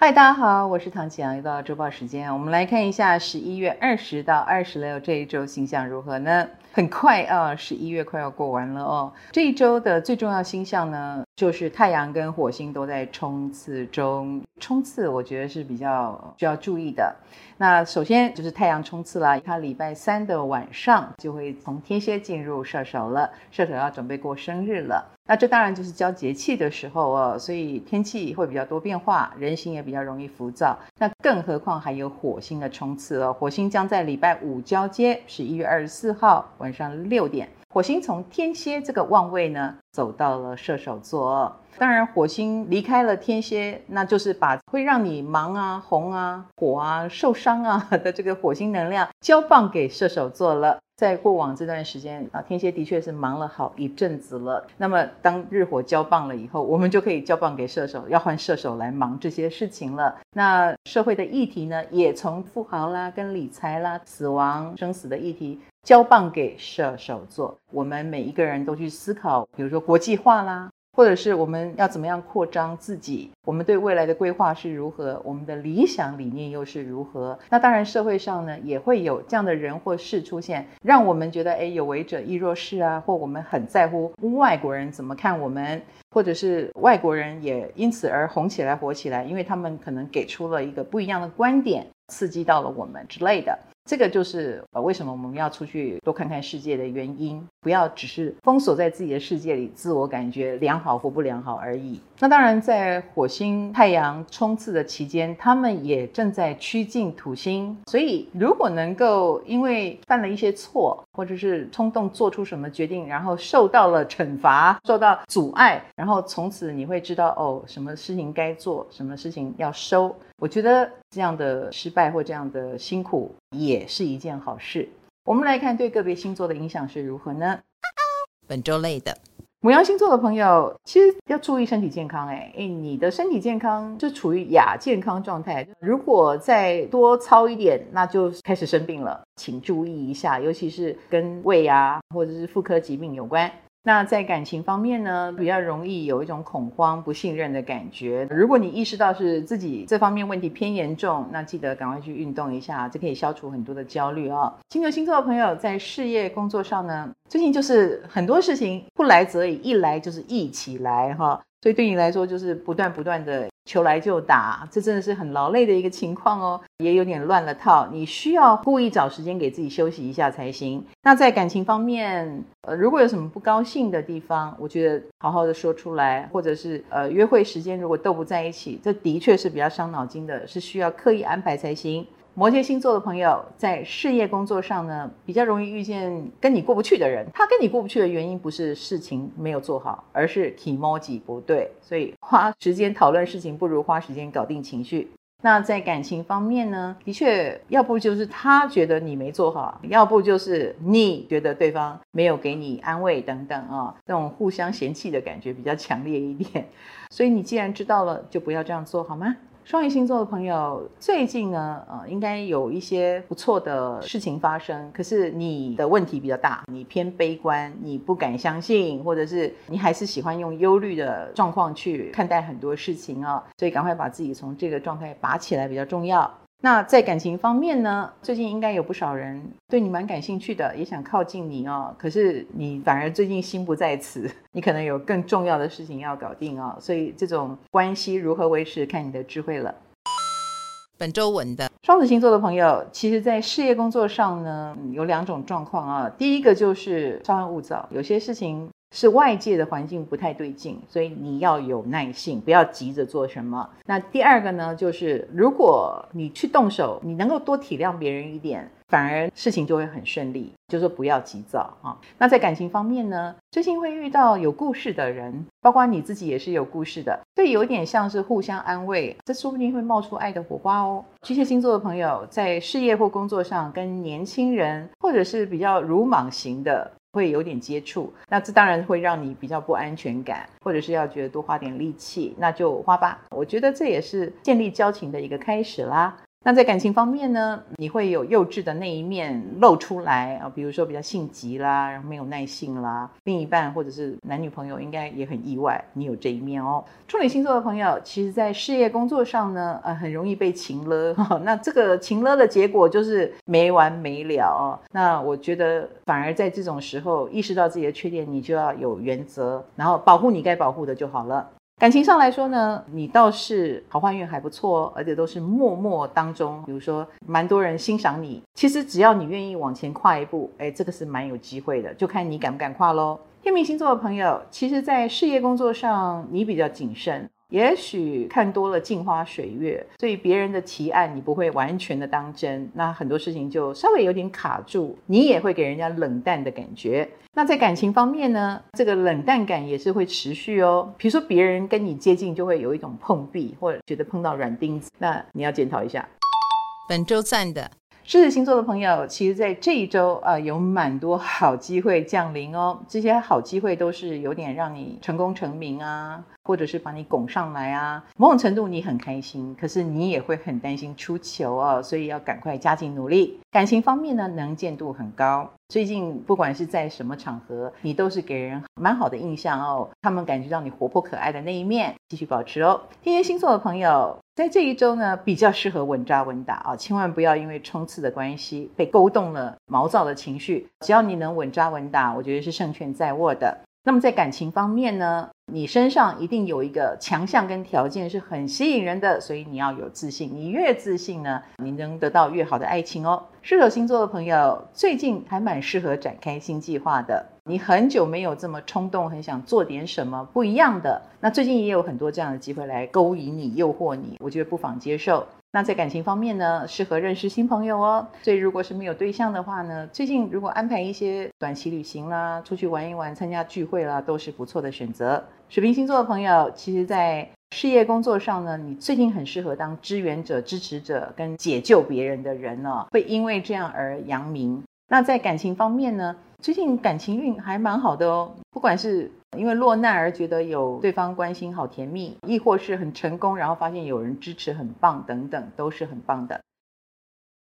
嗨，大家好，我是唐启阳，又到了周报时间，我们来看一下11月20到26这一周星象如何呢？很快啊，11月快要过完了哦。这一周的最重要星象呢，就是太阳跟火星都在冲刺中，冲刺我觉得是比较需要注意的。那首先就是太阳冲刺啦，它礼拜三的晚上就会从天蝎进入射手了，射手要准备过生日了。那这当然就是交节气的时候哦，所以天气会比较多变化，人心也比较容易浮躁。那更何况还有火星的冲刺哦，火星将在礼拜五交接，11月24号晚上6点。火星从天蝎这个旺位呢，走到了射手座哦。当然，火星离开了天蝎，那就是把会让你忙啊、红啊、火啊、受伤啊的这个火星能量交棒给射手座了。在过往这段时间啊，天蝎的确是忙了好一阵子了。那么当日火交棒了以后，我们就可以交棒给射手，要换射手来忙这些事情了。那社会的议题呢，也从富豪啦、跟理财啦、死亡、生死的议题交棒给射手座。我们每一个人都去思考，比如说国际化啦，或者是我们要怎么样扩张自己，我们对未来的规划是如何，我们的理想理念又是如何。那当然社会上呢，也会有这样的人或事出现，让我们觉得有为者亦若是啊，或我们很在乎外国人怎么看我们，或者是外国人也因此而红起来火起来，因为他们可能给出了一个不一样的观点，刺激到了我们之类的。这个就是为什么我们要出去多看看世界的原因，不要只是封锁在自己的世界里，自我感觉良好或不良好而已。那当然在火星太阳冲刺的期间，他们也正在趋近土星，所以如果能够因为犯了一些错，或者是冲动做出什么决定，然后受到了惩罚，受到阻碍，然后从此你会知道什么事情该做，什么事情要收。我觉得这样的失败或这样的辛苦也是一件好事。我们来看对个别星座的影响是如何呢？本周类的牡羊星座的朋友，其实要注意身体健康。你的身体健康就处于亚健康状态，如果再多操一点，那就开始生病了，请注意一下，尤其是跟胃啊或者是妇科疾病有关。那在感情方面呢，比较容易有一种恐慌、不信任的感觉。如果你意识到是自己这方面问题偏严重，那记得赶快去运动一下，这可以消除很多的焦虑哦。金牛星座的朋友在事业工作上呢，最近就是很多事情不来则已，一来就是一起来哈，所以对你来说就是不断的求来就打，这真的是很劳累的一个情况哦，也有点乱了套，你需要故意找时间给自己休息一下才行。那在感情方面，如果有什么不高兴的地方，我觉得好好的说出来，或者是约会时间如果都不在一起，这的确是比较伤脑筋的，是需要刻意安排才行。摩羯星座的朋友在事业工作上呢，比较容易遇见跟你过不去的人，他跟你过不去的原因不是事情没有做好，而是 kimoji 不对，所以花时间讨论事情不如花时间搞定情绪。那在感情方面呢，的确要不就是他觉得你没做好，要不就是你觉得对方没有给你安慰等等啊，这种互相嫌弃的感觉比较强烈一点，所以你既然知道了，就不要这样做好吗？双鱼星座的朋友最近呢，应该有一些不错的事情发生，可是你的问题比较大，你偏悲观，你不敢相信，或者是你还是喜欢用忧虑的状况去看待很多事情哦，所以赶快把自己从这个状态拔起来比较重要。那在感情方面呢，最近应该有不少人对你蛮感兴趣的，也想靠近你哦，可是你反而最近心不在此，你可能有更重要的事情要搞定哦，所以这种关系如何维持，看你的智慧了。本周稳的双子星座的朋友，其实在事业工作上呢，有两种状况啊。第一个就是稍安勿躁，有些事情是外界的环境不太对劲，所以你要有耐性，不要急着做什么。那第二个呢，就是如果你去动手，你能够多体谅别人一点，反而事情就会很顺利，就说不要急躁啊。那在感情方面呢，最近会遇到有故事的人，包括你自己也是有故事的，所以有点像是互相安慰，这说不定会冒出爱的火花哦。巨蟹星座的朋友在事业或工作上跟年轻人或者是比较鲁莽型的会有点接触，那这当然会让你比较不安全感，或者是要觉得多花点力气，那就花吧，我觉得这也是建立交情的一个开始啦。那在感情方面呢，你会有幼稚的那一面露出来啊，比如说比较性急啦，然后没有耐性啦，另一半或者是男女朋友应该也很意外你有这一面哦。处女星座的朋友，其实在事业工作上呢，很容易被情勒，那这个情勒的结果就是没完没了哦。那我觉得反而在这种时候意识到自己的缺点，你就要有原则，然后保护你该保护的就好了。感情上来说呢，你倒是桃花运还不错，而且都是默默当中，比如说蛮多人欣赏你，其实只要你愿意往前跨一步，这个是蛮有机会的，就看你敢不敢跨咯。天秤星座的朋友，其实在事业工作上你比较谨慎，也许看多了镜花水月，所以别人的提案你不会完全的当真，那很多事情就稍微有点卡住，你也会给人家冷淡的感觉。那在感情方面呢，这个冷淡感也是会持续哦，比如说别人跟你接近就会有一种碰壁，或者觉得碰到软钉子，那你要检讨一下。本周赞的狮子星座的朋友，其实在这一周有蛮多好机会降临哦，这些好机会都是有点让你成功成名啊，或者是把你拱上来啊，某种程度你很开心，可是你也会很担心出糗哦，所以要赶快加紧努力。感情方面呢，能见度很高，最近不管是在什么场合，你都是给人蛮好的印象哦，他们感觉到你活泼可爱的那一面，继续保持哦。天蝎星座的朋友，在这一周呢，比较适合稳扎稳打啊，千万不要因为冲刺的关系被勾动了毛躁的情绪，只要你能稳扎稳打，我觉得是胜券在握的。那么在感情方面呢，你身上一定有一个强项跟条件是很吸引人的，所以你要有自信，你越自信呢，你能得到越好的爱情哦。射手星座的朋友，最近还蛮适合展开新计划的，你很久没有这么冲动，很想做点什么不一样的，那最近也有很多这样的机会来勾引你、诱惑你，我觉得不妨接受。那在感情方面呢，适合认识新朋友哦，所以如果是没有对象的话呢，最近如果安排一些短期旅行啦，出去玩一玩，参加聚会啦，都是不错的选择。水瓶星座的朋友，其实在事业工作上呢，你最近很适合当支援者、支持者跟解救别人的人哦，会因为这样而扬名。那在感情方面呢，最近感情运还蛮好的哦，不管是因为落难而觉得有对方关心好甜蜜，亦或是很成功然后发现有人支持很棒等等，都是很棒的。